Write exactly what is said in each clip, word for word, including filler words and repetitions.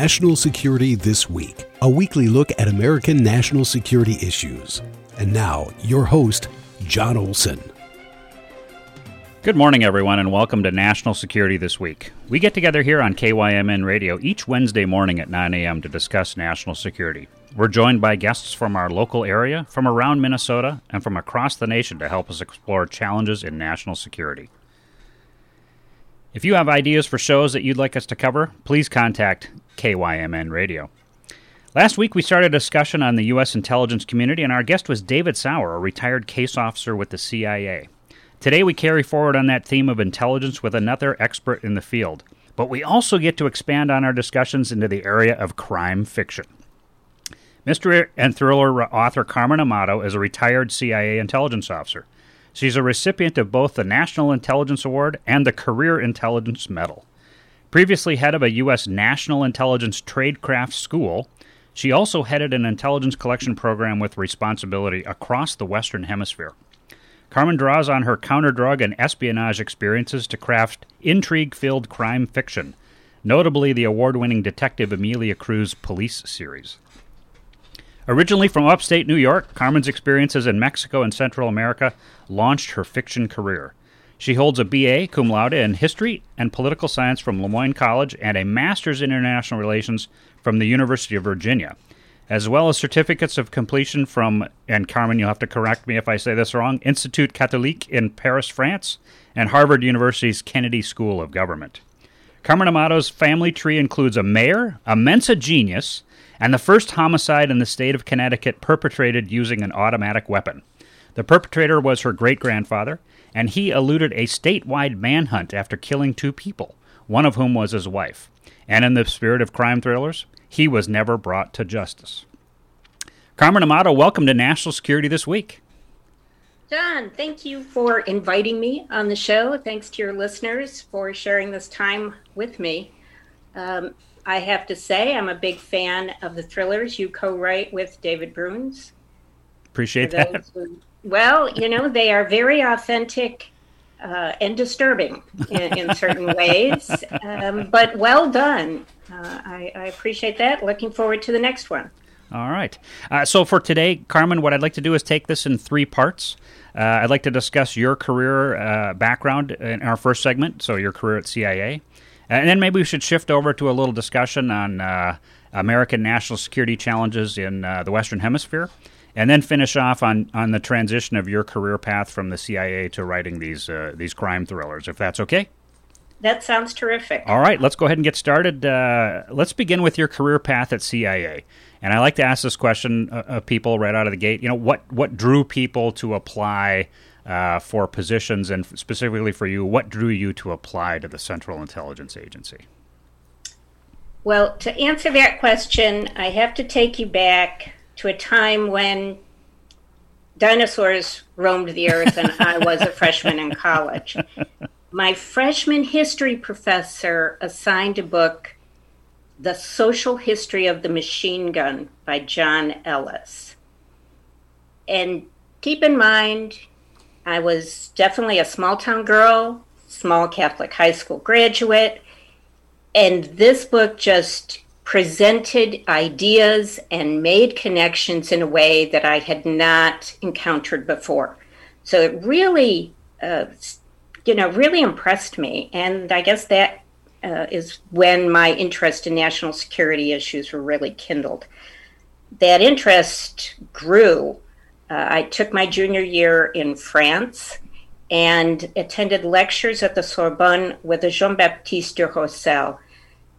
National Security This Week, a weekly look at American national security issues. And now, your host, John Olson. Good morning, everyone, and welcome to National Security This Week. We get together here on K Y M N Radio each Wednesday morning at nine a.m. to discuss national security. We're joined by guests from our local area, from around Minnesota, and from across the nation to help us explore challenges in national security. If you have ideas for shows that you'd like us to cover, please contact K Y M N Radio. Last week, we started a discussion on the U S intelligence community, and our guest was David Sauer, a retired case officer with the C I A. Today, we carry forward on that theme of intelligence with another expert in the field, but we also get to expand on our discussions into the area of crime fiction. Mystery and thriller author Carmen Amato is a retired C I A intelligence officer. She's a recipient of both the National Intelligence Award and the Career Intelligence Medal. Previously head of a U S National Intelligence Tradecraft School, she also headed an intelligence collection program with responsibility across the Western Hemisphere. Carmen draws on her counter-drug and espionage experiences to craft intrigue-filled crime fiction, notably the award-winning Detective Emilia Cruz police series. Originally from upstate New York, Carmen's experiences in Mexico and Central America launched her fiction career. She holds a B A cum laude in history and political science from Le Moyne College and a master's in international relations from the University of Virginia, as well as certificates of completion from, and Carmen, you'll have to correct me if I say this wrong, Institut Catholique in Paris, France, and Harvard University's Kennedy School of Government. Carmen Amato's family tree includes a mayor, a Mensa genius, and the first homicide in the state of Connecticut perpetrated using an automatic weapon. The perpetrator was her great-grandfather, and he eluded a statewide manhunt after killing two people, one of whom was his wife. And in the spirit of crime thrillers, he was never brought to justice. Carmen Amato, welcome to National Security This Week. John, thank you for inviting me on the show. Thanks to your listeners for sharing this time with me. Um, I have to say I'm a big fan of the thrillers you co-write with David Bruns. Appreciate that. Who, well, you know, they are very authentic uh, and disturbing in, in certain ways, um, but well done. Uh, I, I appreciate that. Looking forward to the next one. All right. Uh, so for today, Carmen, what I'd like to do is take this in three parts. Uh, I'd like to discuss your career uh, background in our first segment, so your career at C I A. And then maybe we should shift over to a little discussion on uh, American national security challenges in uh, the Western Hemisphere, and then finish off on, on the transition of your career path from the C I A to writing these uh, these crime thrillers, if that's okay. That sounds terrific. All right, let's go ahead and get started. Uh, let's begin with your career path at C I A. And I like to ask this question of people right out of the gate. You know, what, what drew people to apply Uh, for positions, and specifically for you, what drew you to apply to the Central Intelligence Agency? Well, to answer that question, I have to take you back to a time when dinosaurs roamed the earth and I was a freshman in college. My freshman history professor assigned a book, The Social History of the Machine Gun by John Ellis. And keep in mind, I was definitely a small-town girl, small Catholic high school graduate, and this book just presented ideas and made connections in a way that I had not encountered before. So it really, uh, you know, really impressed me, and I guess that uh, is when my interest in national security issues were really kindled. That interest grew. Uh, I took my junior year in France and attended lectures at the Sorbonne with Jean-Baptiste de Rosel.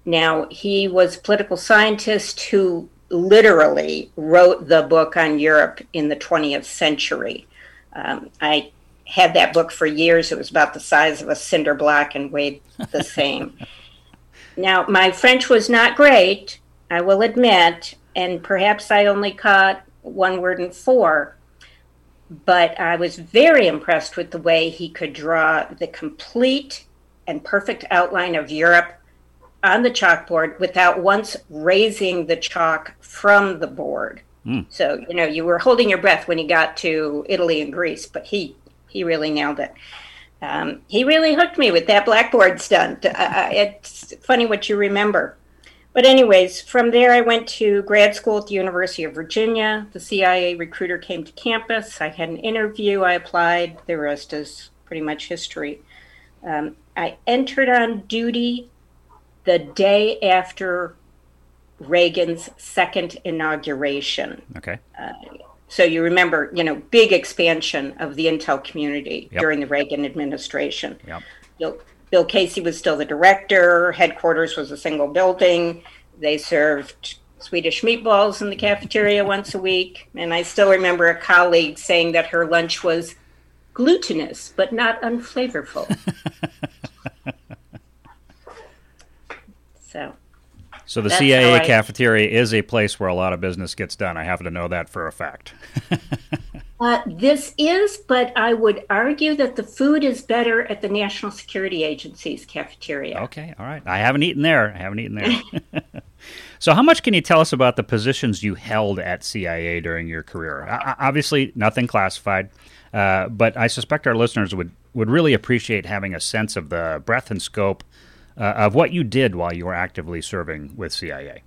Now, he was a political scientist who literally wrote the book on Europe in the twentieth century. Um, I had that book for years. It was about the size of a cinder block and weighed the same. Now, my French was not great, I will admit, and perhaps I only caught one word in four, but I was very impressed with the way he could draw the complete and perfect outline of Europe on the chalkboard without once raising the chalk from the board. Mm. So, you know, you were holding your breath when he got to Italy and Greece, but he, he really nailed it. Um, he really hooked me with that blackboard stunt. Uh, it's funny what you remember. But anyways, from there, I went to grad school at the University of Virginia. The C I A recruiter came to campus. I had an interview. I applied. The rest is pretty much history. Um, I entered on duty the day after Reagan's second inauguration. Okay. Uh, so you remember, you know, big expansion of the intel community yep. during the Reagan administration. Yep. Bill, Bill Casey was still the director. Headquarters was a single building. They served Swedish meatballs in the cafeteria once a week. And I still remember a colleague saying that her lunch was glutinous, but not unflavorful. so... So the That's C I A I... cafeteria is a place where a lot of business gets done. I happen to know that for a fact. uh, this is, but I would argue that the food is better at the National Security Agency's cafeteria. Okay, all right. I haven't eaten there. I haven't eaten there. So how much can you tell us about the positions you held at C I A during your career? I- obviously, nothing classified, uh, but I suspect our listeners would, would really appreciate having a sense of the breadth and scope Uh, of what you did while you were actively serving with C I A.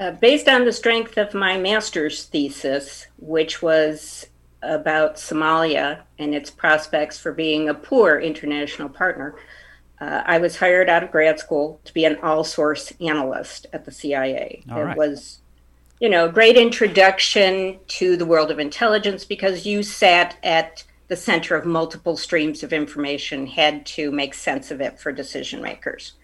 Uh, based on the strength of my master's thesis, which was about Somalia and its prospects for being a poor international partner, uh, I was hired out of grad school to be an all-source analyst at the C I A. All right. It was, you know, a great introduction to the world of intelligence because you sat at the center of multiple streams of information, had to make sense of it for decision makers.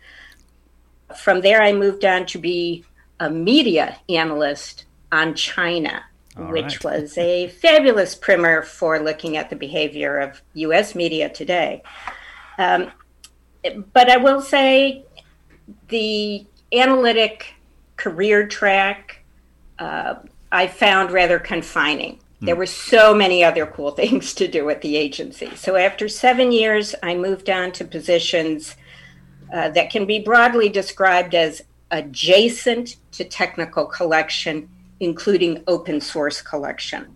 From there, I moved on to be a media analyst on China, All which right. was a fabulous primer for looking at the behavior of U S media today. Um, but I will say the analytic career track uh, I found rather confining. There were so many other cool things to do at the agency. So after seven years, I moved on to positions uh, that can be broadly described as adjacent to technical collection, including open source collection.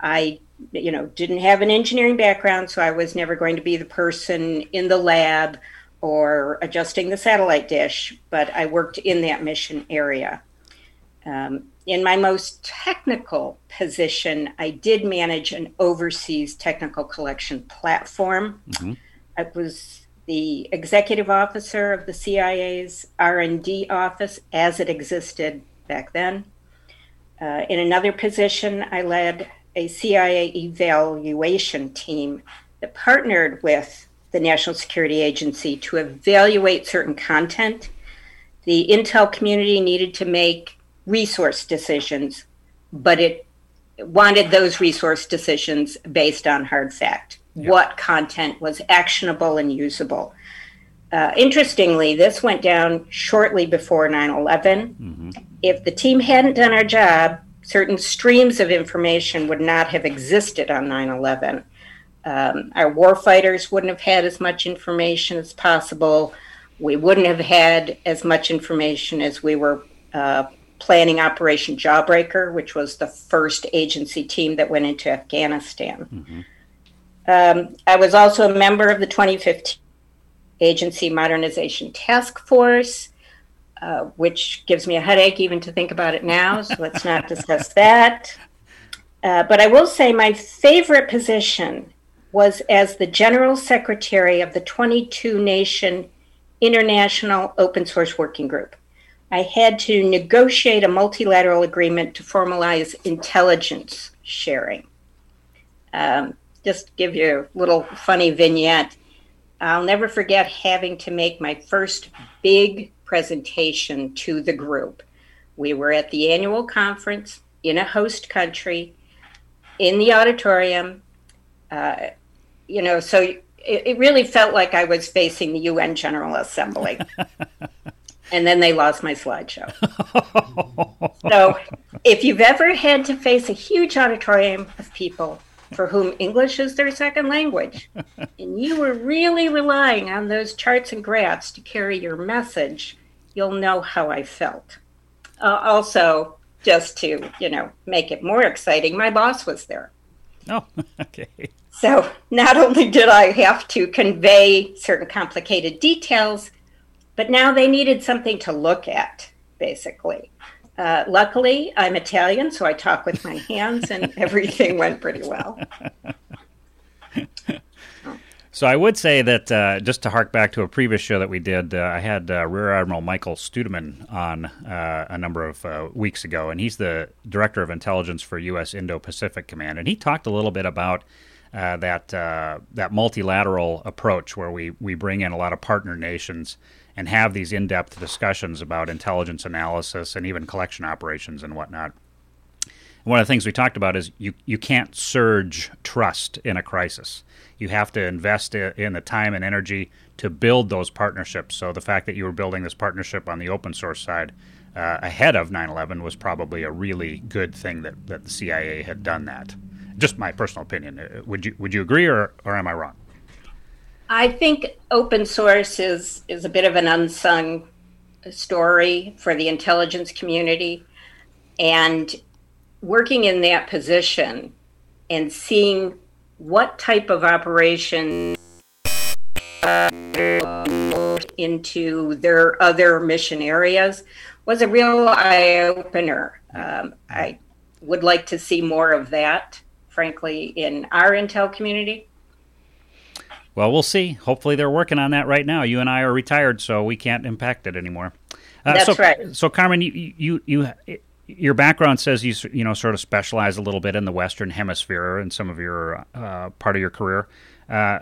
I, you know, didn't have an engineering background, so I was never going to be the person in the lab or adjusting the satellite dish, but I worked in that mission area. Um, In my most technical position, I did manage an overseas technical collection platform. Mm-hmm. I was the executive officer of the C I A's R and D office as it existed back then. Uh, in another position, I led a C I A evaluation team that partnered with the National Security Agency to evaluate certain content. The intel community needed to make resource decisions, but it wanted those resource decisions based on hard fact. Yep. What content was actionable and usable? Uh, interestingly, this went down shortly before nine eleven. Mm-hmm. If the team hadn't done our job, certain streams of information would not have existed on nine eleven. Um, our warfighters wouldn't have had as much information as possible. We wouldn't have had as much information as we were uh, planning Operation Jawbreaker, which was the first agency team that went into Afghanistan. Mm-hmm. Um, I was also a member of the twenty fifteen Agency Modernization Task Force, uh, which gives me a headache even to think about it now, so let's not discuss that. Uh, but I will say my favorite position was as the General Secretary of the twenty-two nation International Open Source Working Group. I had to negotiate a multilateral agreement to formalize intelligence sharing. Um, just give you a little funny vignette. I'll never forget having to make my first big presentation to the group. We were at the annual conference in a host country, in the auditorium. Uh, you know, so it, it really felt like I was facing the U N General Assembly. And then they lost my slideshow. So if you've ever had to face a huge auditorium of people for whom English is their second language, and you were really relying on those charts and graphs to carry your message, you'll know how I felt. Uh, also, just to, you know, make it more exciting, my boss was there. Oh, okay. So not only did I have to convey certain complicated details, But now they needed something to look at, basically. Uh, luckily, I'm Italian, so I talk with my hands, and everything went pretty well. So I would say that, uh, just to hark back to a previous show that we did, uh, I had uh, Rear Admiral Michael Studeman on uh, a number of uh, weeks ago, and he's the Director of Intelligence for U S. Indo-Pacific Command, and he talked a little bit about uh, that uh, that multilateral approach where we, we bring in a lot of partner nations and have these in-depth discussions about intelligence analysis and even collection operations and whatnot. One of the things we talked about is you, you can't surge trust in a crisis. You have to invest in the time and energy to build those partnerships. So the fact that you were building this partnership on the open source side uh, ahead of nine eleven was probably a really good thing that, that the C I A had done that. Just my personal opinion. Would you would you agree, or, or am I wrong? I think open source is is a bit of an unsung story for the intelligence community. And working in that position and seeing what type of operation into their other mission areas was a real eye-opener. Um, I would like to see more of that, frankly, in our intel community. Well, we'll see. Hopefully they're working on that right now. You and I are retired, so we can't impact it anymore. Uh, That's so, right. So, Carmen, you... you, you it, your background says you you know sort of specialize a little bit in the Western Hemisphere in some of your uh, part of your career. Uh,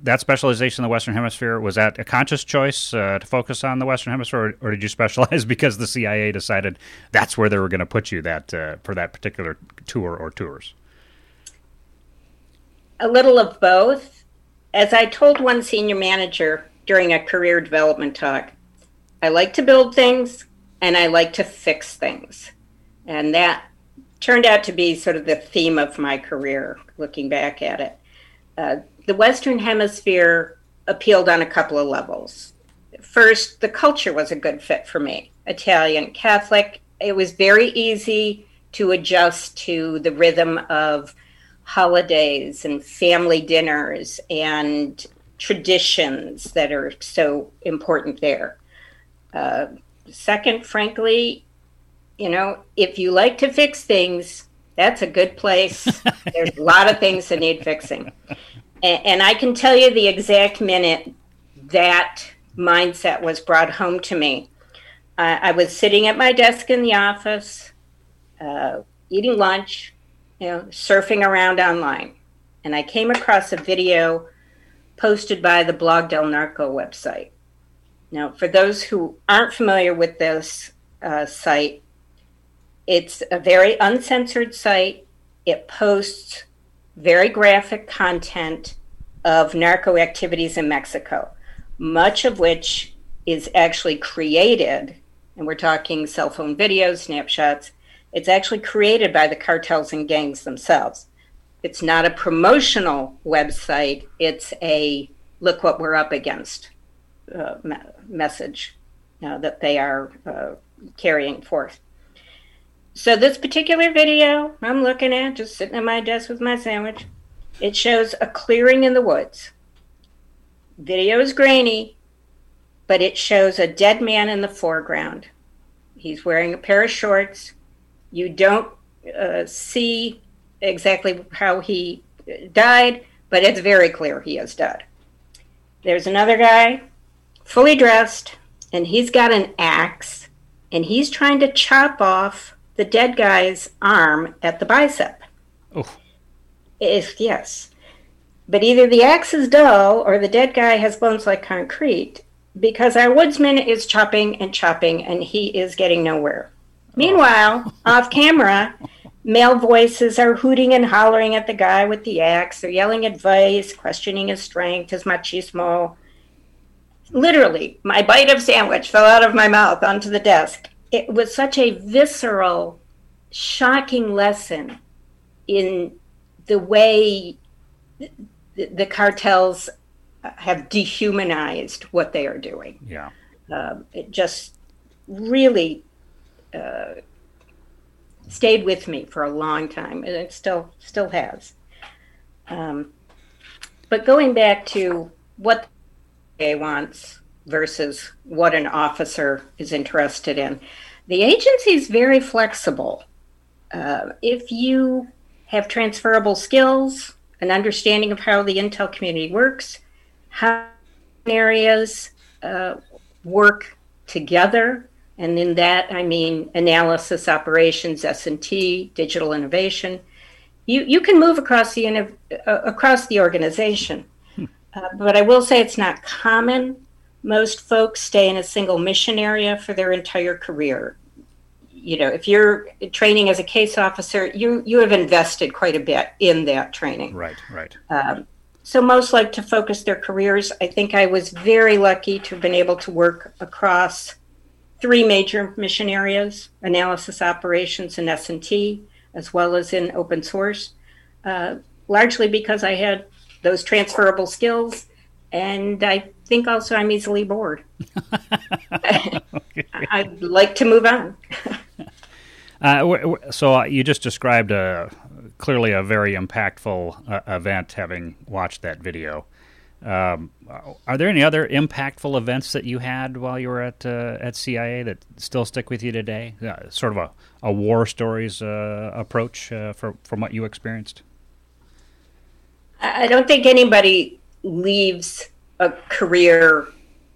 that specialization in the Western Hemisphere, was that a conscious choice uh, to focus on the Western Hemisphere, or, or did you specialize because the C I A decided that's where they were going to put you that uh, for that particular tour or tours? A little of both. As I told one senior manager during a career development talk, I like to build things and I like to fix things. And that turned out to be sort of the theme of my career, looking back at it. Uh, the Western Hemisphere appealed on a couple of levels. First, the culture was a good fit for me. Italian, Catholic, it was very easy to adjust to the rhythm of holidays and family dinners and traditions that are so important there. Uh, second, frankly, you know, if you like to fix things, that's a good place. There's a lot of things that need fixing. And, and I can tell you the exact minute that mindset was brought home to me. Uh, I was sitting at my desk in the office, uh, eating lunch, you know, surfing around online. And I came across a video posted by the Blog del Narco website. Now, for those who aren't familiar with this uh, site, it's a very uncensored site. It posts very graphic content of narco activities in Mexico, much of which is actually created, and we're talking cell phone videos, snapshots. It's actually created by the cartels and gangs themselves. It's not a promotional website. It's a look what we're up against uh, message uh, that they are uh, carrying forth. So this particular video I'm looking at, just sitting at my desk with my sandwich, it shows a clearing in the woods. Video is grainy, but it shows a dead man in the foreground. He's wearing a pair of shorts. You don't uh, see exactly how he died, but it's very clear he is dead. There's another guy, fully dressed, and he's got an axe, and he's trying to chop off the dead guy's arm at the bicep. Oh. If, yes. But either the axe is dull or the dead guy has bones like concrete, because our woodsman is chopping and chopping and he is getting nowhere. Oh. Meanwhile, off camera, male voices are hooting and hollering at the guy with the axe. They're yelling advice, questioning his strength, his machismo. Literally, my bite of sandwich fell out of my mouth onto the desk. It was such a visceral, shocking lesson in the way the cartels have dehumanized what they are doing. Yeah, um, it just really uh, stayed with me for a long time, and it still still has. Um, but going back to what they want, versus what an officer is interested in. The agency is very flexible. Uh, if you have transferable skills, an understanding of how the intel community works, how areas uh, work together, and in that I mean analysis, operations, S and T, digital innovation, you you can move across the uh, across the organization. Hmm. Uh, but I will say it's not common. Most folks stay in a single mission area for their entire career. You know, if you're training as a case officer, you you have invested quite a bit in that training. Right, right. Um, so most like to focus their careers. I think I was very lucky to have been able to work across three major mission areas, analysis, operations, and S and T, as well as in open source, uh, largely because I had those transferable skills. And I think also I'm easily bored. Okay. I'd like to move on. uh, so you just described a, clearly a very impactful uh, event, having watched that video. Um, are there any other impactful events that you had while you were at uh, at C I A that still stick with you today? Uh, sort of a, a war stories uh, approach uh, for, from what you experienced? I don't think anybody leaves a career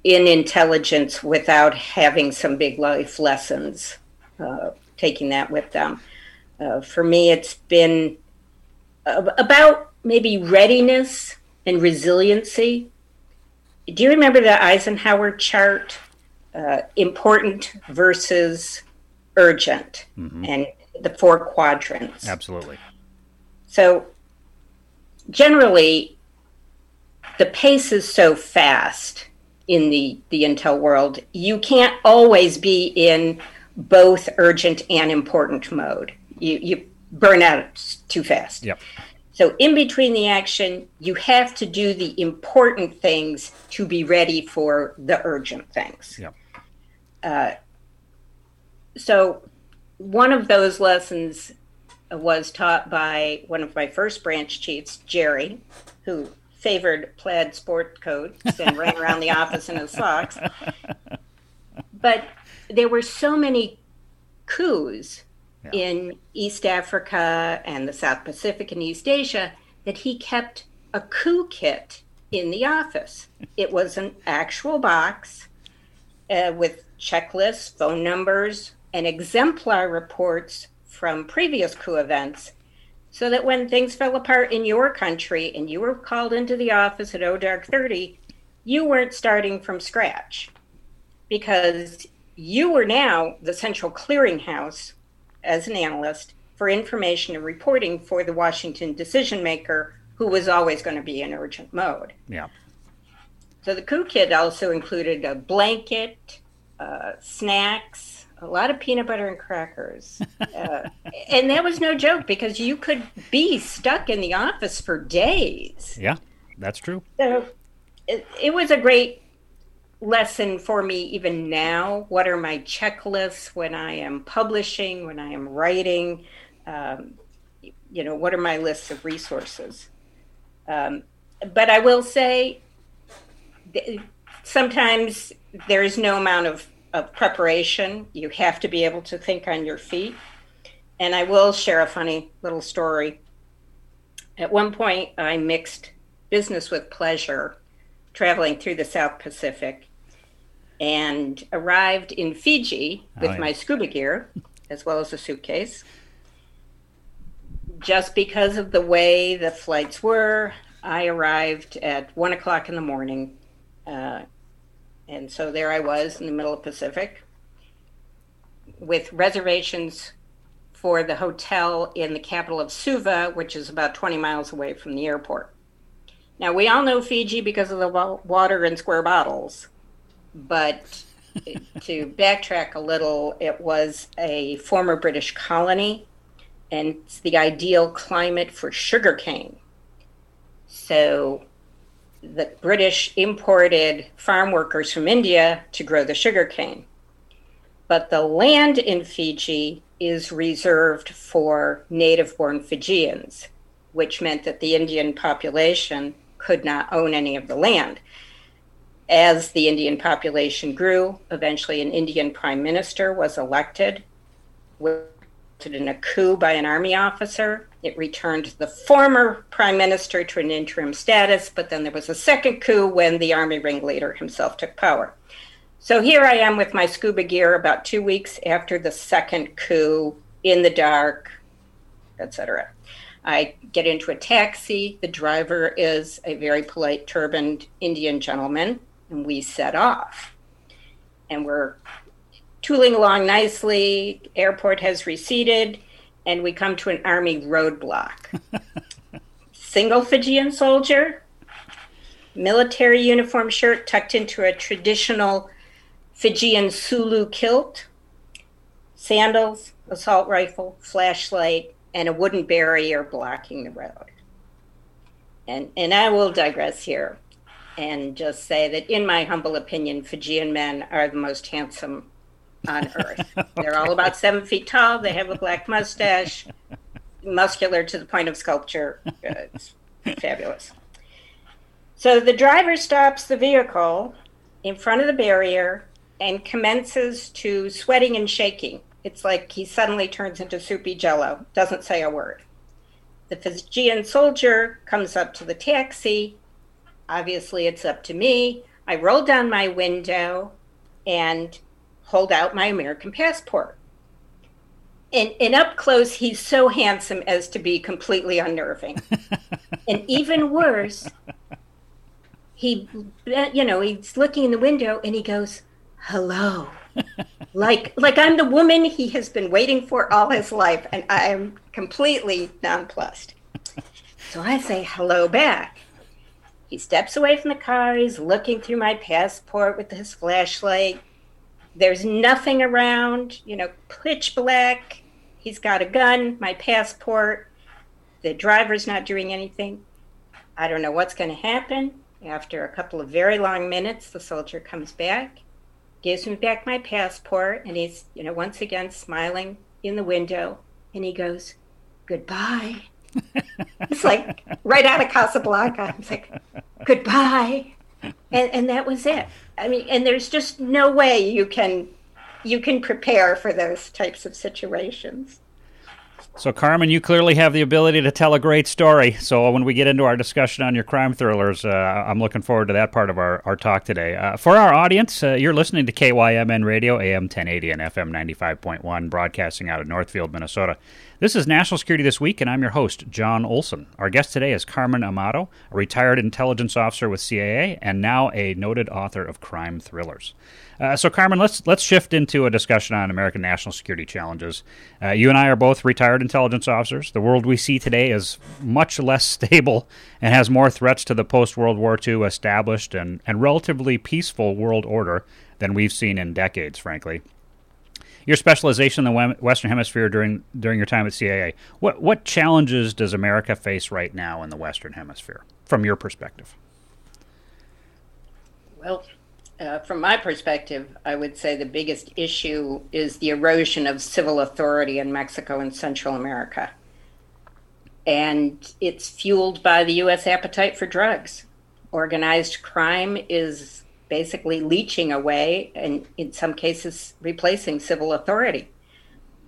in intelligence without having some big life lessons, uh, taking that with them. Uh, for me, it's been ab- about maybe readiness and resiliency. Do you remember the Eisenhower chart? Uh, important versus urgent, mm-hmm. and the four quadrants. Absolutely. So generally, the pace is so fast in the, the intel world, you can't always be in both urgent and important mode. You you burn out too fast. Yep. So in between the action, you have to do the important things to be ready for the urgent things. Yep. Uh, so one of those lessons was taught by one of my first branch chiefs, Jerry, who favored plaid sport coats and ran around the office in his socks. But there were so many coups yeah. in East Africa and the South Pacific and East Asia that he kept a coup kit in the office. It was an actual box uh, with checklists, phone numbers, and exemplar reports from previous coup events, so that when things fell apart in your country and you were called into the office at oh dark thirty, you weren't starting from scratch, because you were now the central clearinghouse as an analyst for information and reporting for the Washington decision maker, who was always going to be in urgent mode. Yeah. So the coup kit also included a blanket, uh, snacks, a lot of peanut butter and crackers. Uh, and that was no joke, because you could be stuck in the office for days. Yeah, that's true. So it, it was a great lesson for me even now. What are my checklists when I am publishing, when I am writing? Um, you know, what are my lists of resources? Um, but I will say th- sometimes there is no amount of of preparation. You have to be able to think on your feet. And I will share a funny little story. At one point, I mixed business with pleasure, traveling through the South Pacific, and arrived in Fiji with oh, yeah. my scuba gear, as well as a suitcase. Just because of the way the flights were, I arrived at one o'clock in the morning, uh, and so there I was in the middle of the Pacific with reservations for the hotel in the capital of Suva, which is about twenty miles away from the airport. Now, we all know Fiji because of the water in square bottles, but to backtrack a little, it was a former British colony, and it's the ideal climate for sugarcane. So the British imported farm workers from India to grow the sugarcane. But the land in Fiji is reserved for native-born Fijians, which meant that the Indian population could not own any of the land. As the Indian population grew, eventually an Indian prime minister was elected. In a coup by an army officer, it returned the former prime minister to an interim status, but then there was a second coup when the army ringleader himself took power. So here I am with my scuba gear about two weeks after the second coup, in the dark, et cetera. I get into a taxi. The driver is a very polite, turbaned Indian gentleman, and we set off. And we're tooling along nicely. Airport has receded, and we come to an army roadblock. Single Fijian soldier, military uniform shirt tucked into a traditional Fijian Sulu kilt, sandals, assault rifle, flashlight, and a wooden barrier blocking the road. And and I will digress here and just say that, in my humble opinion, Fijian men are the most handsome on earth. Okay. They're all about seven feet tall. They have a black mustache, muscular to the point of sculpture. It's fabulous. So the driver stops the vehicle in front of the barrier and commences to sweating and shaking. It's like he suddenly turns into soupy jello, doesn't say a word. The Fijian soldier comes up to the taxi. Obviously, it's up to me. I roll down my window and hold out my American passport. And, and up close, he's so handsome as to be completely unnerving. And even worse, he, you know, he's looking in the window and he goes, "Hello." Like, like I'm the woman he has been waiting for all his life, and I am completely nonplussed. So I say hello back. He steps away from the car. He's looking through my passport with his flashlight. There's nothing around, you know, pitch black. He's got a gun, my passport. The driver's not doing anything. I don't know what's going to happen. After a couple of very long minutes, the soldier comes back, gives me back my passport, and he's, you know, once again smiling in the window, and he goes, "Goodbye." It's like right out of Casablanca. I'm like, "Goodbye," and and that was it. I mean, and there's just no way you can you can prepare for those types of situations. So, Carmen, you clearly have the ability to tell a great story. So when we get into our discussion on your crime thrillers, uh, I'm looking forward to that part of our, our talk today. Uh, for our audience, uh, you're listening to K Y M N Radio, A M ten eighty and F M ninety-five point one, broadcasting out of Northfield, Minnesota. This is National Security This Week, and I'm your host, John Olson. Our guest today is Carmen Amato, a retired intelligence officer with C I A and now a noted author of crime thrillers. Uh, so, Carmen, let's let's shift into a discussion on American national security challenges. Uh, you and I are both retired intelligence officers. The world we see today is much less stable and has more threats to the post-World War Two established and, and relatively peaceful world order than we've seen in decades, frankly. Your specialization in the Western Hemisphere during during your time at C I A, what what challenges does America face right now in the Western Hemisphere, from your perspective? Well, uh, from my perspective, I would say the biggest issue is the erosion of civil authority in Mexico and Central America. And it's fueled by the U S appetite for drugs. Organized crime is basically leeching away and, in some cases, replacing civil authority.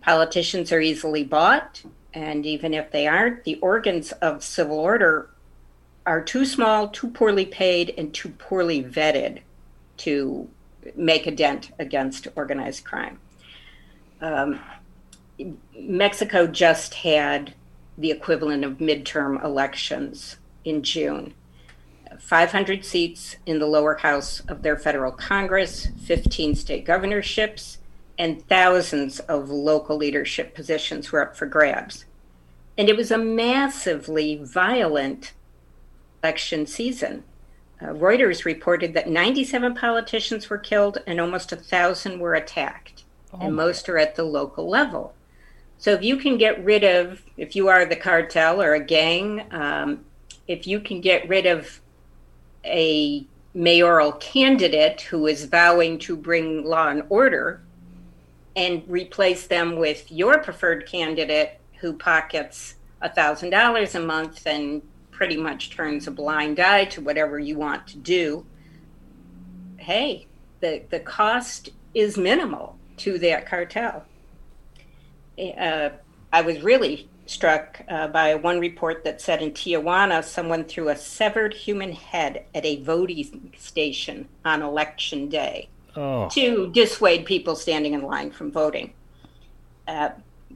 Politicians are easily bought, and even if they aren't, the organs of civil order are too small, too poorly paid, and too poorly vetted to make a dent against organized crime. Um, Mexico just had the equivalent of midterm elections in June. five hundred seats in the lower house of their federal Congress, fifteen state governorships, and thousands of local leadership positions were up for grabs. And it was a massively violent election season. Uh, Reuters reported that ninety-seven politicians were killed and almost one thousand were attacked, oh. and most are at the local level. So if you can get rid of, if you are the cartel or a gang, um, if you can get rid of a mayoral candidate who is vowing to bring law and order and replace them with your preferred candidate who pockets one thousand dollars a month and pretty much turns a blind eye to whatever you want to do, pay. The, the cost is minimal to that cartel. Uh, I was really struck uh, by one report that said in Tijuana, someone threw a severed human head at a voting station on election day oh. to dissuade people standing in line from voting. Uh,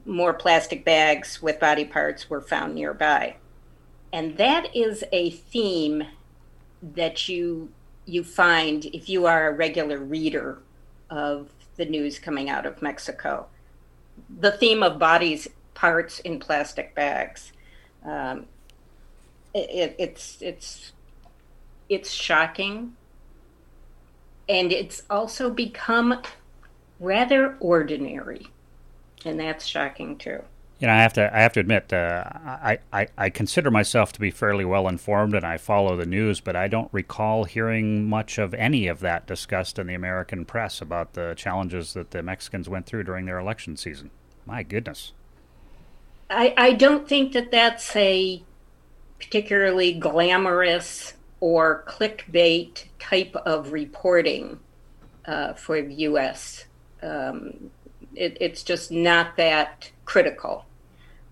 more plastic bags with body parts were found nearby. And that is a theme that you you find if you are a regular reader of the news coming out of Mexico. The theme of bodies, parts in plastic bags. Um, it, it's it's it's shocking, and it's also become rather ordinary, and that's shocking too. You know, I have to I have to admit, uh, I, I, I consider myself to be fairly well informed, and I follow the news, but I don't recall hearing much of any of that discussed in the American press about the challenges that the Mexicans went through during their election season. My goodness. I, I don't think that that's a particularly glamorous or clickbait type of reporting uh, for the U S. Um, it, it's just not that critical.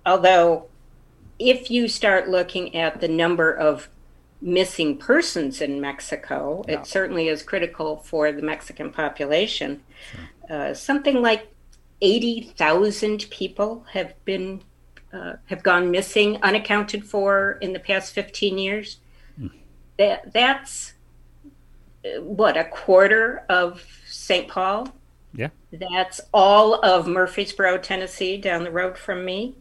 Although, if you start looking at the number of missing persons in Mexico, yeah. it certainly is critical for the Mexican population. Sure. Uh, something like eighty thousand people have been uh, have gone missing, unaccounted for, in the past fifteen years. Mm. That that's what, a quarter of Saint Paul. Yeah. That's all of Murfreesboro, Tennessee, down the road from me.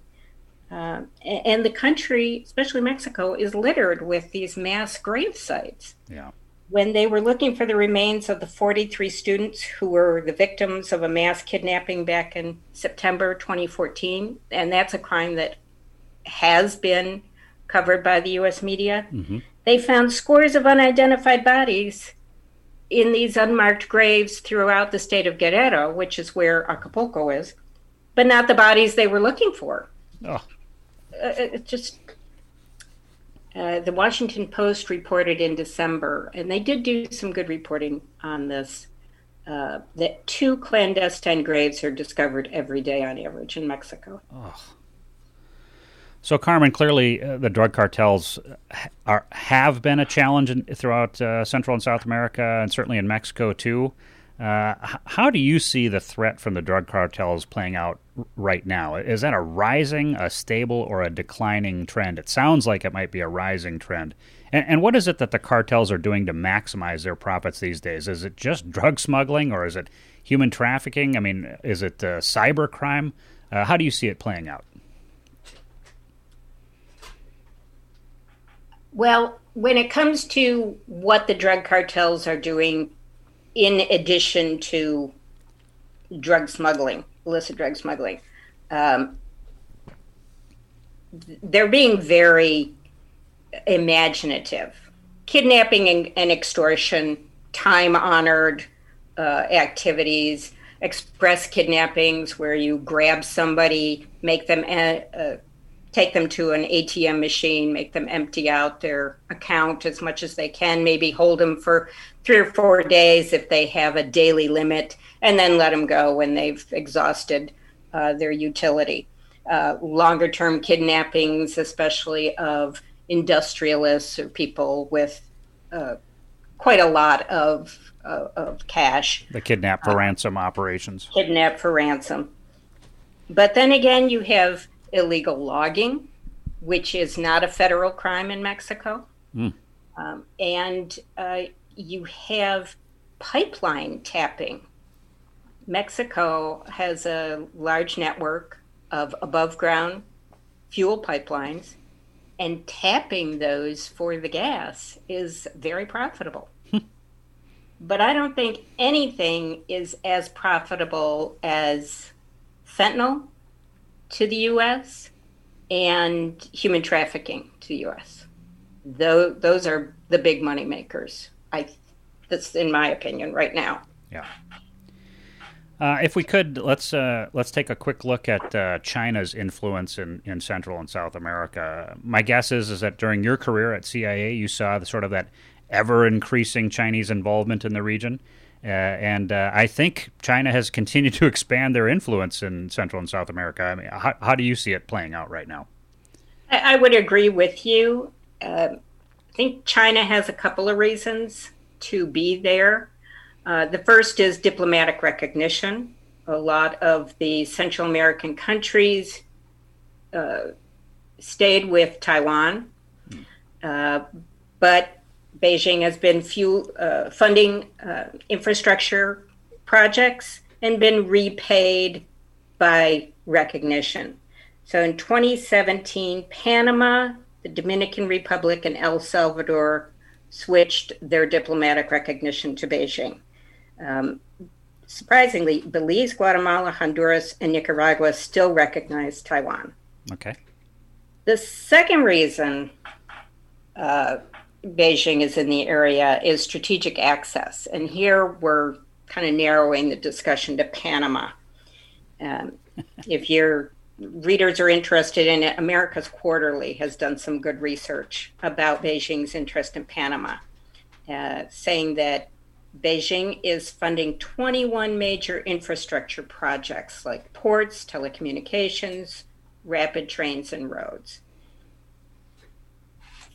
Uh, and the country, especially Mexico, is littered with these mass grave sites. Yeah. When they were looking for the remains of the forty-three students who were the victims of a mass kidnapping back in September twenty fourteen, and that's a crime that has been covered by the U S media, mm-hmm. they found scores of unidentified bodies in these unmarked graves throughout the state of Guerrero, which is where Acapulco is, but not the bodies they were looking for. Oh. Uh, it just, uh, the Washington Post reported in December, and they did do some good reporting on this, uh, that two clandestine graves are discovered every day on average in Mexico. Oh. So, Carmen, clearly uh, the drug cartels are, have been a challenge in, throughout uh, Central and South America, and certainly in Mexico, too. Uh, h- how do you see the threat from the drug cartels playing out r- right now? Is that a rising, a stable, or a declining trend? It sounds like it might be a rising trend. And, and what is it that the cartels are doing to maximize their profits these days? Is it just drug smuggling, or is it human trafficking? I mean, is it uh, cyber crime? Uh, how do you see it playing out? Well, when it comes to what the drug cartels are doing in addition to drug smuggling, illicit drug smuggling, um, they're being very imaginative. Kidnapping and, and extortion, time-honored uh, activities, express kidnappings where you grab somebody, make them... Uh, take them to an A T M machine, make them empty out their account as much as they can, maybe hold them for three or four days if they have a daily limit, and then let them go when they've exhausted uh, their utility. Uh, longer-term kidnappings, especially of industrialists or people with uh, quite a lot of, uh, of cash. The kidnap for uh, ransom operations. Kidnap for ransom. But then again, you have illegal logging, which is not a federal crime in Mexico. Mm. Um, and uh, you have pipeline tapping. Mexico has a large network of above-ground fuel pipelines, and tapping those for the gas is very profitable. But I don't think anything is as profitable as fentanyl to the U S and human trafficking to the U S. Though those are the big money makers. I, that's in my opinion right now. Yeah. Uh, if we could, let's uh, let's take a quick look at uh, China's influence in, in Central and South America. My guess is is that during your career at C I A, you saw the sort of that ever-increasing Chinese involvement in the region. Uh, and uh, I think China has continued to expand their influence in Central and South America. I mean, how, how do you see it playing out right now? I, I would agree with you. Uh, I think China has a couple of reasons to be there. Uh, the first is diplomatic recognition. A lot of the Central American countries uh, stayed with Taiwan, uh, but Beijing has been fuel, uh, funding uh, infrastructure projects and been repaid by recognition. So in twenty seventeen, Panama, the Dominican Republic, and El Salvador switched their diplomatic recognition to Beijing. Um, surprisingly, Belize, Guatemala, Honduras, and Nicaragua still recognize Taiwan. Okay. The second reason uh, Beijing is in the area is strategic access. And here we're kind of narrowing the discussion to Panama. Um, if your readers are interested in it, America's Quarterly has done some good research about Beijing's interest in Panama, uh, saying that Beijing is funding twenty-one major infrastructure projects like ports, telecommunications, rapid trains, and roads.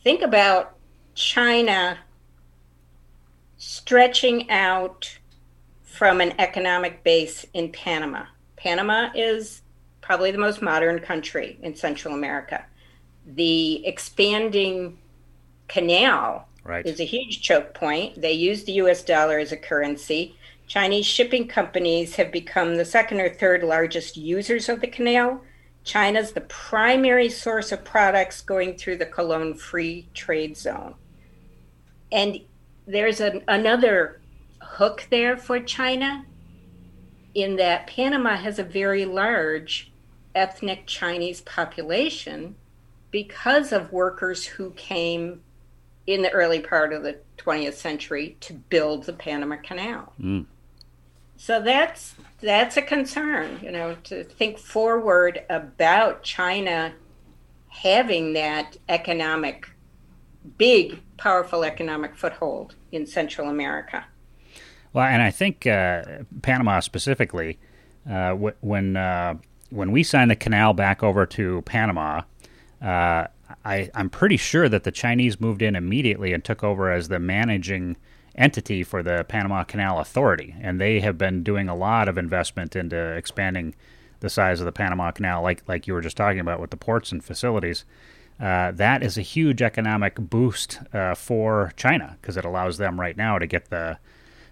Think about China stretching out from an economic base in Panama. Panama is probably the most modern country in Central America. The expanding canal right. is a huge choke point. They use the U S dollar as a currency. Chinese shipping companies have become the second or third largest users of the canal. China's the primary source of products going through the Cologne Free Trade Zone. And there's an, another hook there for China in that Panama has a very large ethnic Chinese population because of workers who came in the early part of the twentieth century to build the Panama Canal. Mm. So that's that's a concern, you know, to think forward about China having that economic, big, powerful economic foothold in Central America. Well, and I think uh, Panama specifically, uh, wh- when uh, when we signed the canal back over to Panama, uh, I, I'm pretty sure that the Chinese moved in immediately and took over as the managing entity for the Panama Canal Authority, and they have been doing a lot of investment into expanding the size of the Panama Canal, like like you were just talking about with the ports and facilities. Uh, that is a huge economic boost uh, for China because it allows them right now to get the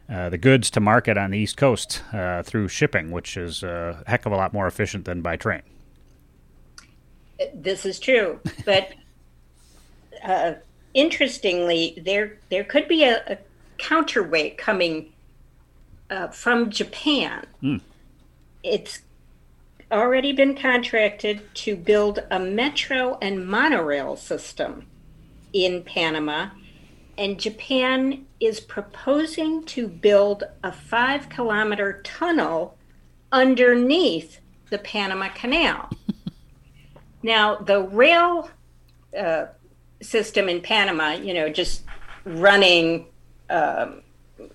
uh, the goods to market on the East Coast uh, through shipping, which is a heck of a lot more efficient than by train. This is true, but uh, interestingly, there there could be a, a counterweight coming uh, from Japan. Mm. It's already been contracted to build a metro and monorail system in Panama, and Japan is proposing to build a five kilometer tunnel underneath the Panama Canal. Now, the rail uh, system in Panama, you know, just running Um,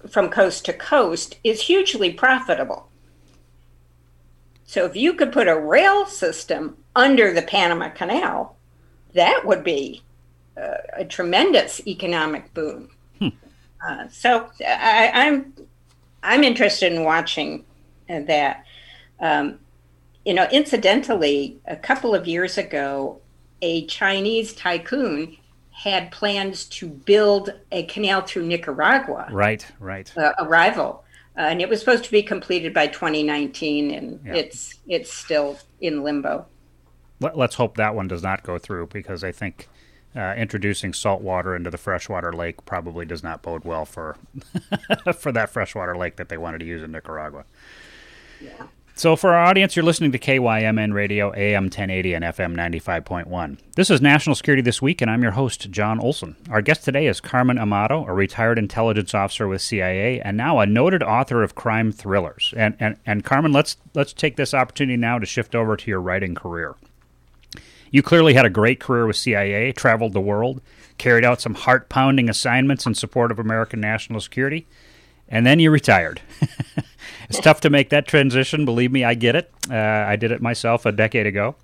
from coast to coast is hugely profitable. So if you could put a rail system under the Panama Canal, that would be uh, a tremendous economic boom. Hmm. Uh, so I, I'm I'm interested in watching that. Um, you know, incidentally, a couple of years ago, a Chinese tycoon had plans to build a canal through Nicaragua. Right, right. Uh, a rival. Uh, and it was supposed to be completed by twenty nineteen, and yeah. it's it's still in limbo. Let, let's hope that one does not go through, because I think uh, introducing salt water into the freshwater lake probably does not bode well for for that freshwater lake that they wanted to use in Nicaragua. Yeah. So for our audience, you're listening to K Y M N Radio, A M ten eighty and F M ninety-five point one. This is National Security This Week, and I'm your host, John Olson. Our guest today is Carmen Amato, a retired intelligence officer with C I A and now a noted author of crime thrillers. And and, and Carmen, let's let's take this opportunity now to shift over to your writing career. You clearly had a great career with C I A, traveled the world, carried out some heart-pounding assignments in support of American national security, and then you retired. It's tough to make that transition. Believe me, I get it. Uh, I did it myself a decade ago.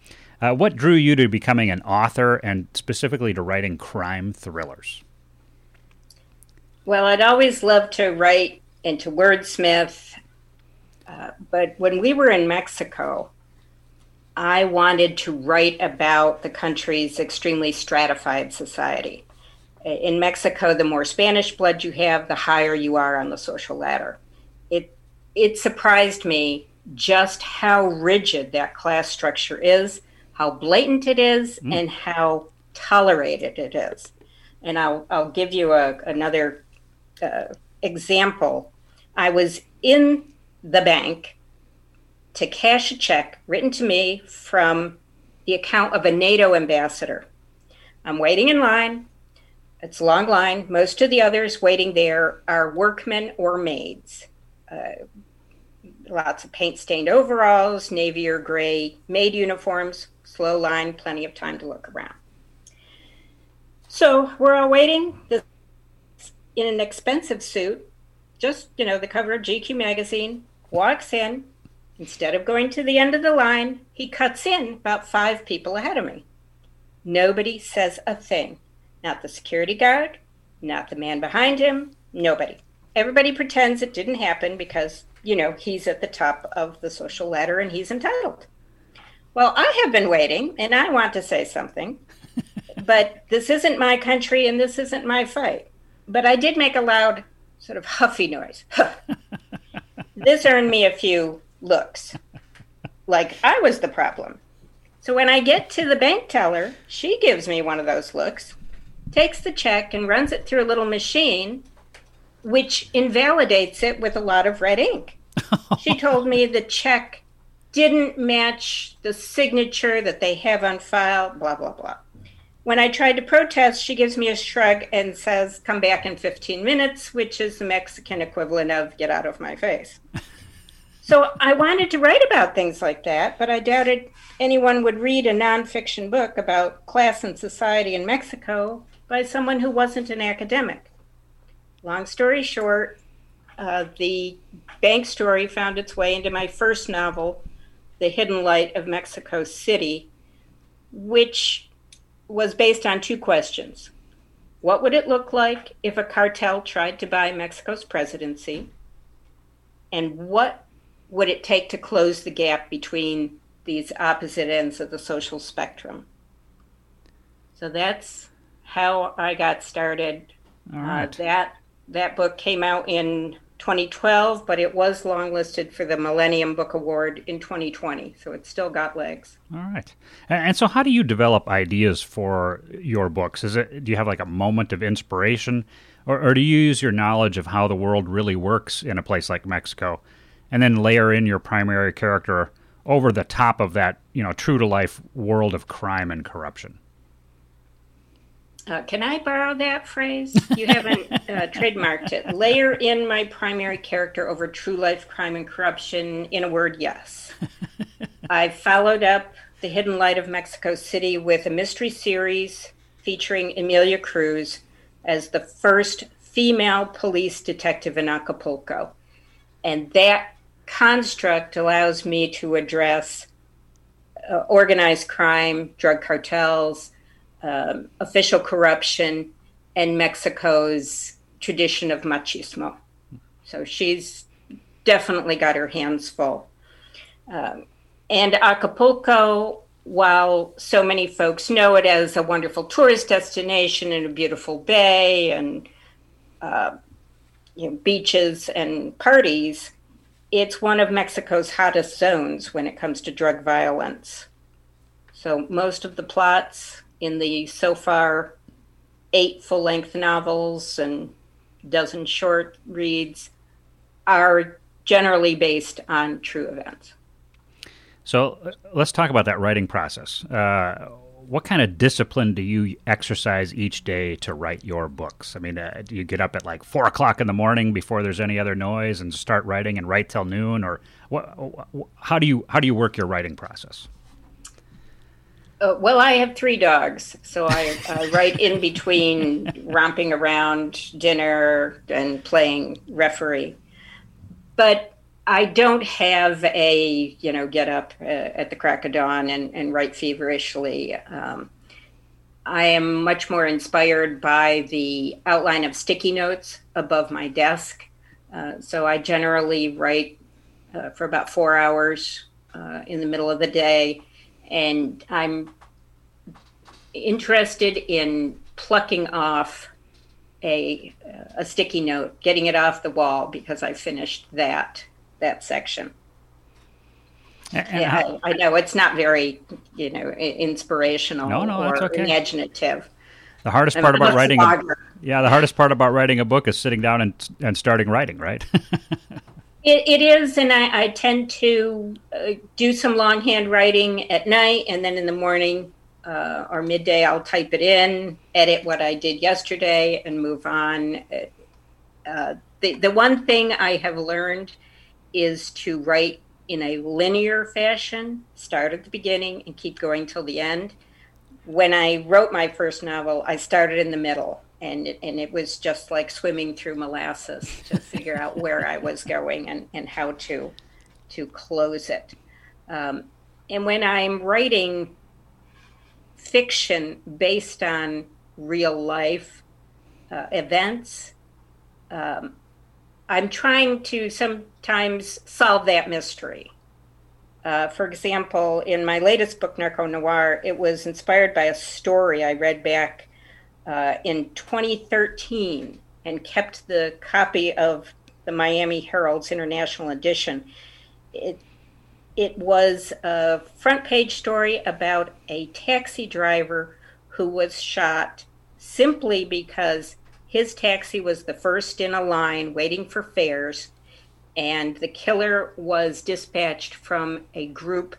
Uh, what drew you to becoming an author and specifically to writing crime thrillers? Well, I'd always loved to write and to wordsmith, uh, but when we were in Mexico, I wanted to write about the country's extremely stratified society. In Mexico, the more Spanish blood you have, the higher you are on the social ladder. It it surprised me just how rigid that class structure is, how blatant it is, mm. and how tolerated it is. And I'll I'll give you a, another uh, example. I was in the bank to cash a check written to me from the account of a NATO ambassador. I'm waiting in line. It's a long line. Most of the others waiting there are workmen or maids. Uh, lots of paint-stained overalls, navy or gray maid uniforms, slow line, plenty of time to look around. So we're all waiting this, in an expensive suit, just, you know, the cover of G Q magazine, walks in. Instead of going to the end of the line, he cuts in about five people ahead of me. Nobody says a thing. Not the security guard, not the man behind him, nobody. Everybody pretends it didn't happen because, you know, he's at the top of the social ladder and he's entitled. Well, I have been waiting and I want to say something, but this isn't my country and this isn't my fight. But I did make a loud sort of huffy noise. This earned me a few looks like I was the problem. So when I get to the bank teller, she gives me one of those looks, takes the check and runs it through a little machine, which invalidates it with a lot of red ink. She told me the check didn't match the signature that they have on file, blah, blah, blah. When I tried to protest, she gives me a shrug and says, come back in fifteen minutes, which is the Mexican equivalent of get out of my face. So I wanted to write about things like that, but I doubted anyone would read a nonfiction book about class and society in Mexico by someone who wasn't an academic. Long story short, uh, the bank story found its way into my first novel, The Hidden Light of Mexico City, which was based on two questions. What would it look like if a cartel tried to buy Mexico's presidency? And what would it take to close the gap between these opposite ends of the social spectrum? So that's how I got started. All right. Uh, that that book came out in twenty twelve, but it was longlisted for the Millennium Book Award in twenty twenty, so it's still got legs. All right. And so how do you develop ideas for your books? Is it do you have like a moment of inspiration, or, or do you use your knowledge of how the world really works in a place like Mexico and then layer in your primary character over the top of that, you know, true-to-life world of crime and corruption? Uh, can I borrow that phrase? You haven't uh, trademarked it. Layer in my primary character over true-life crime and corruption. In a word, yes. I followed up The Hidden Light of Mexico City with a mystery series featuring Emilia Cruz as the first female police detective in Acapulco. And that construct allows me to address uh, organized crime, drug cartels, um, official corruption, and Mexico's tradition of machismo. So she's definitely got her hands full. Um, and Acapulco, while so many folks know it as a wonderful tourist destination and a beautiful bay and uh, you know, beaches and parties, it's one of Mexico's hottest zones when it comes to drug violence. So most of the plots in the so far eight full-length novels and dozen short reads are generally based on true events. So let's talk about that writing process. Uh, what kind of discipline do you exercise each day to write your books? I mean, uh, do you get up at like four o'clock in the morning before there's any other noise and start writing and write till noon? Or what, how do you how do you work your writing process? Uh, well, I have three dogs, so I uh, right in between romping around, dinner, and playing referee. But I don't have a, you know, get up uh, at the crack of dawn and, and write feverishly. Um, I am much more inspired by the outline of sticky notes above my desk. Uh, so I generally write uh, for about four hours uh, in the middle of the day. And I'm interested in plucking off a a sticky note, getting it off the wall, because I finished that that section. And yeah, I, I know it's not very, you know, inspirational no, no, or okay. imaginative. The hardest part I'm about writing, a, yeah, the hardest part about writing a book is sitting down and and starting writing, right? It, it is, and I, I tend to uh, do some longhand writing at night, and then in the morning uh, or midday, I'll type it in, edit what I did yesterday, and move on. Uh, the, the one thing I have learned is to write in a linear fashion, start at the beginning and keep going till the end. When I wrote my first novel, I started in the middle. And it, and it was just like swimming through molasses to figure out where I was going and, and how to to close it. Um, and when I'm writing fiction based on real life uh, events, um, I'm trying to sometimes solve that mystery. Uh, for example, in my latest book, Narco Noir, it was inspired by a story I read back Uh, in twenty thirteen and kept the copy of the Miami Herald's International Edition. It, it was a front page story about a taxi driver who was shot simply because his taxi was the first in a line waiting for fares, and the killer was dispatched from a group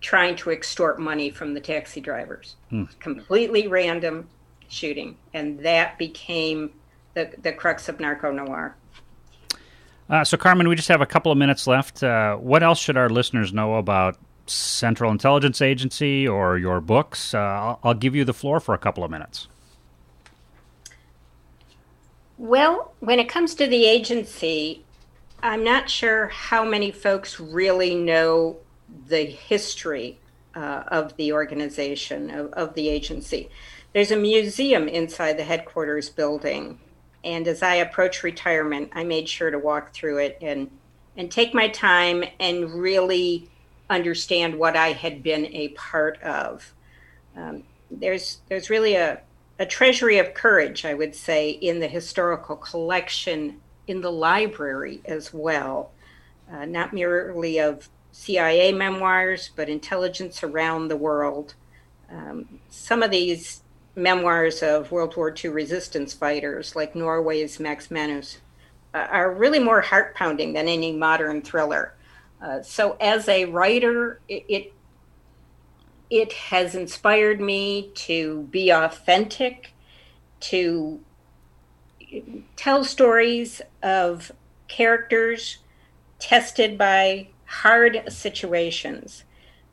trying to extort money from the taxi drivers. Hmm. Completely random shooting, and that became the the crux of Narco Noir. Uh, so, Carmen, we just have a couple of minutes left. Uh, what else should our listeners know about Central Intelligence Agency or your books? Uh, I'll, I'll give you the floor for a couple of minutes. Well, when it comes to the agency, I'm not sure how many folks really know the history uh, of the organization, of, of the agency. There's a museum inside the headquarters building, and as I approach retirement, I made sure to walk through it and, and take my time and really understand what I had been a part of. Um, there's there's really a, a treasury of courage, I would say, in the historical collection in the library as well, uh, not merely of C I A memoirs, but intelligence around the world. Um, some of these memoirs of World War Two resistance fighters like Norway's Max Manus uh, are really more heart-pounding than any modern thriller. Uh, so as a writer, it, it it has inspired me to be authentic, to tell stories of characters tested by hard situations.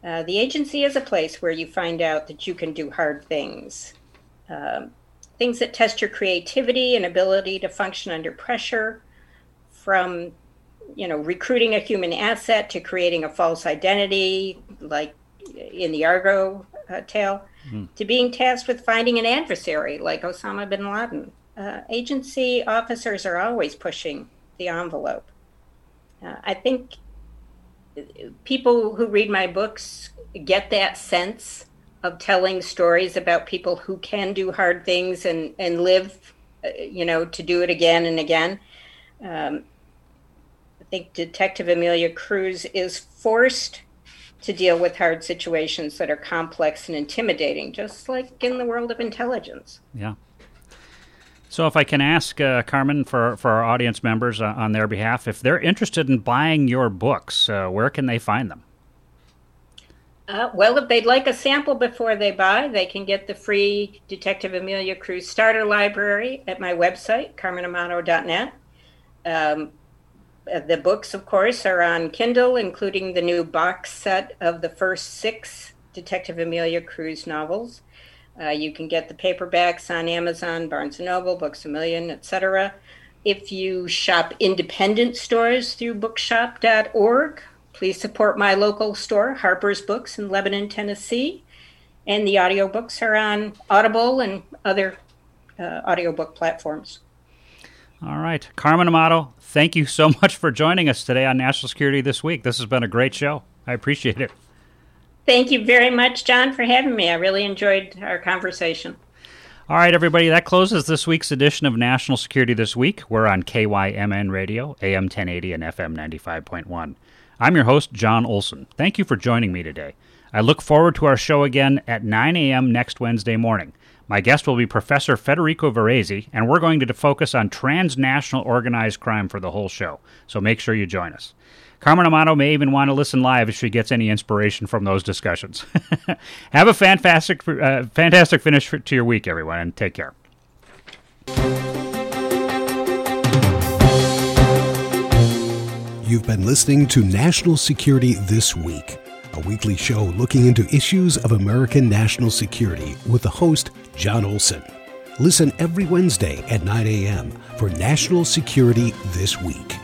Uh, the agency is a place where you find out that you can do hard things. Uh, things that test your creativity and ability to function under pressure, from, you know, recruiting a human asset to creating a false identity, like in the Argo uh, tale, mm-hmm. to being tasked with finding an adversary, like Osama bin Laden. Uh, agency officers are always pushing the envelope. Uh, I think people who read my books get that sense of telling stories about people who can do hard things and, and live, you know, to do it again and again. Um, I think Detective Emilia Cruz is forced to deal with hard situations that are complex and intimidating, just like in the world of intelligence. Yeah. So if I can ask, uh, Carmen, for, for our audience members uh, on their behalf, if they're interested in buying your books, uh, where can they find them? Uh, well, if they'd like a sample before they buy, they can get the free Detective Emilia Cruz Starter Library at my website, Carmen Amano dot net. Um, the books, of course, are on Kindle, including the new box set of the first six Detective Emilia Cruz novels. Uh, you can get the paperbacks on Amazon, Barnes and Noble, Books A Million, et cetera. If you shop independent stores through bookshop dot org, please support my local store, Harper's Books in Lebanon, Tennessee. And the audiobooks are on Audible and other uh, audiobook platforms. All right. Carmen Amato, thank you so much for joining us today on National Security This Week. This has been a great show. I appreciate it. Thank you very much, John, for having me. I really enjoyed our conversation. All right, everybody, that closes this week's edition of National Security This Week. We're on K Y M N Radio, A M ten eighty and F M ninety-five point one. I'm your host, John Olson. Thank you for joining me today. I look forward to our show again at nine a.m. next Wednesday morning. My guest will be Professor Federico Varese, and we're going to focus on transnational organized crime for the whole show, so make sure you join us. Carmen Amato may even want to listen live if she gets any inspiration from those discussions. Have a fantastic uh, fantastic finish to your week, everyone, and take care. You've been listening to National Security This Week, a weekly show looking into issues of American national security with the host, John Olson. Listen every Wednesday at nine a.m. for National Security This Week.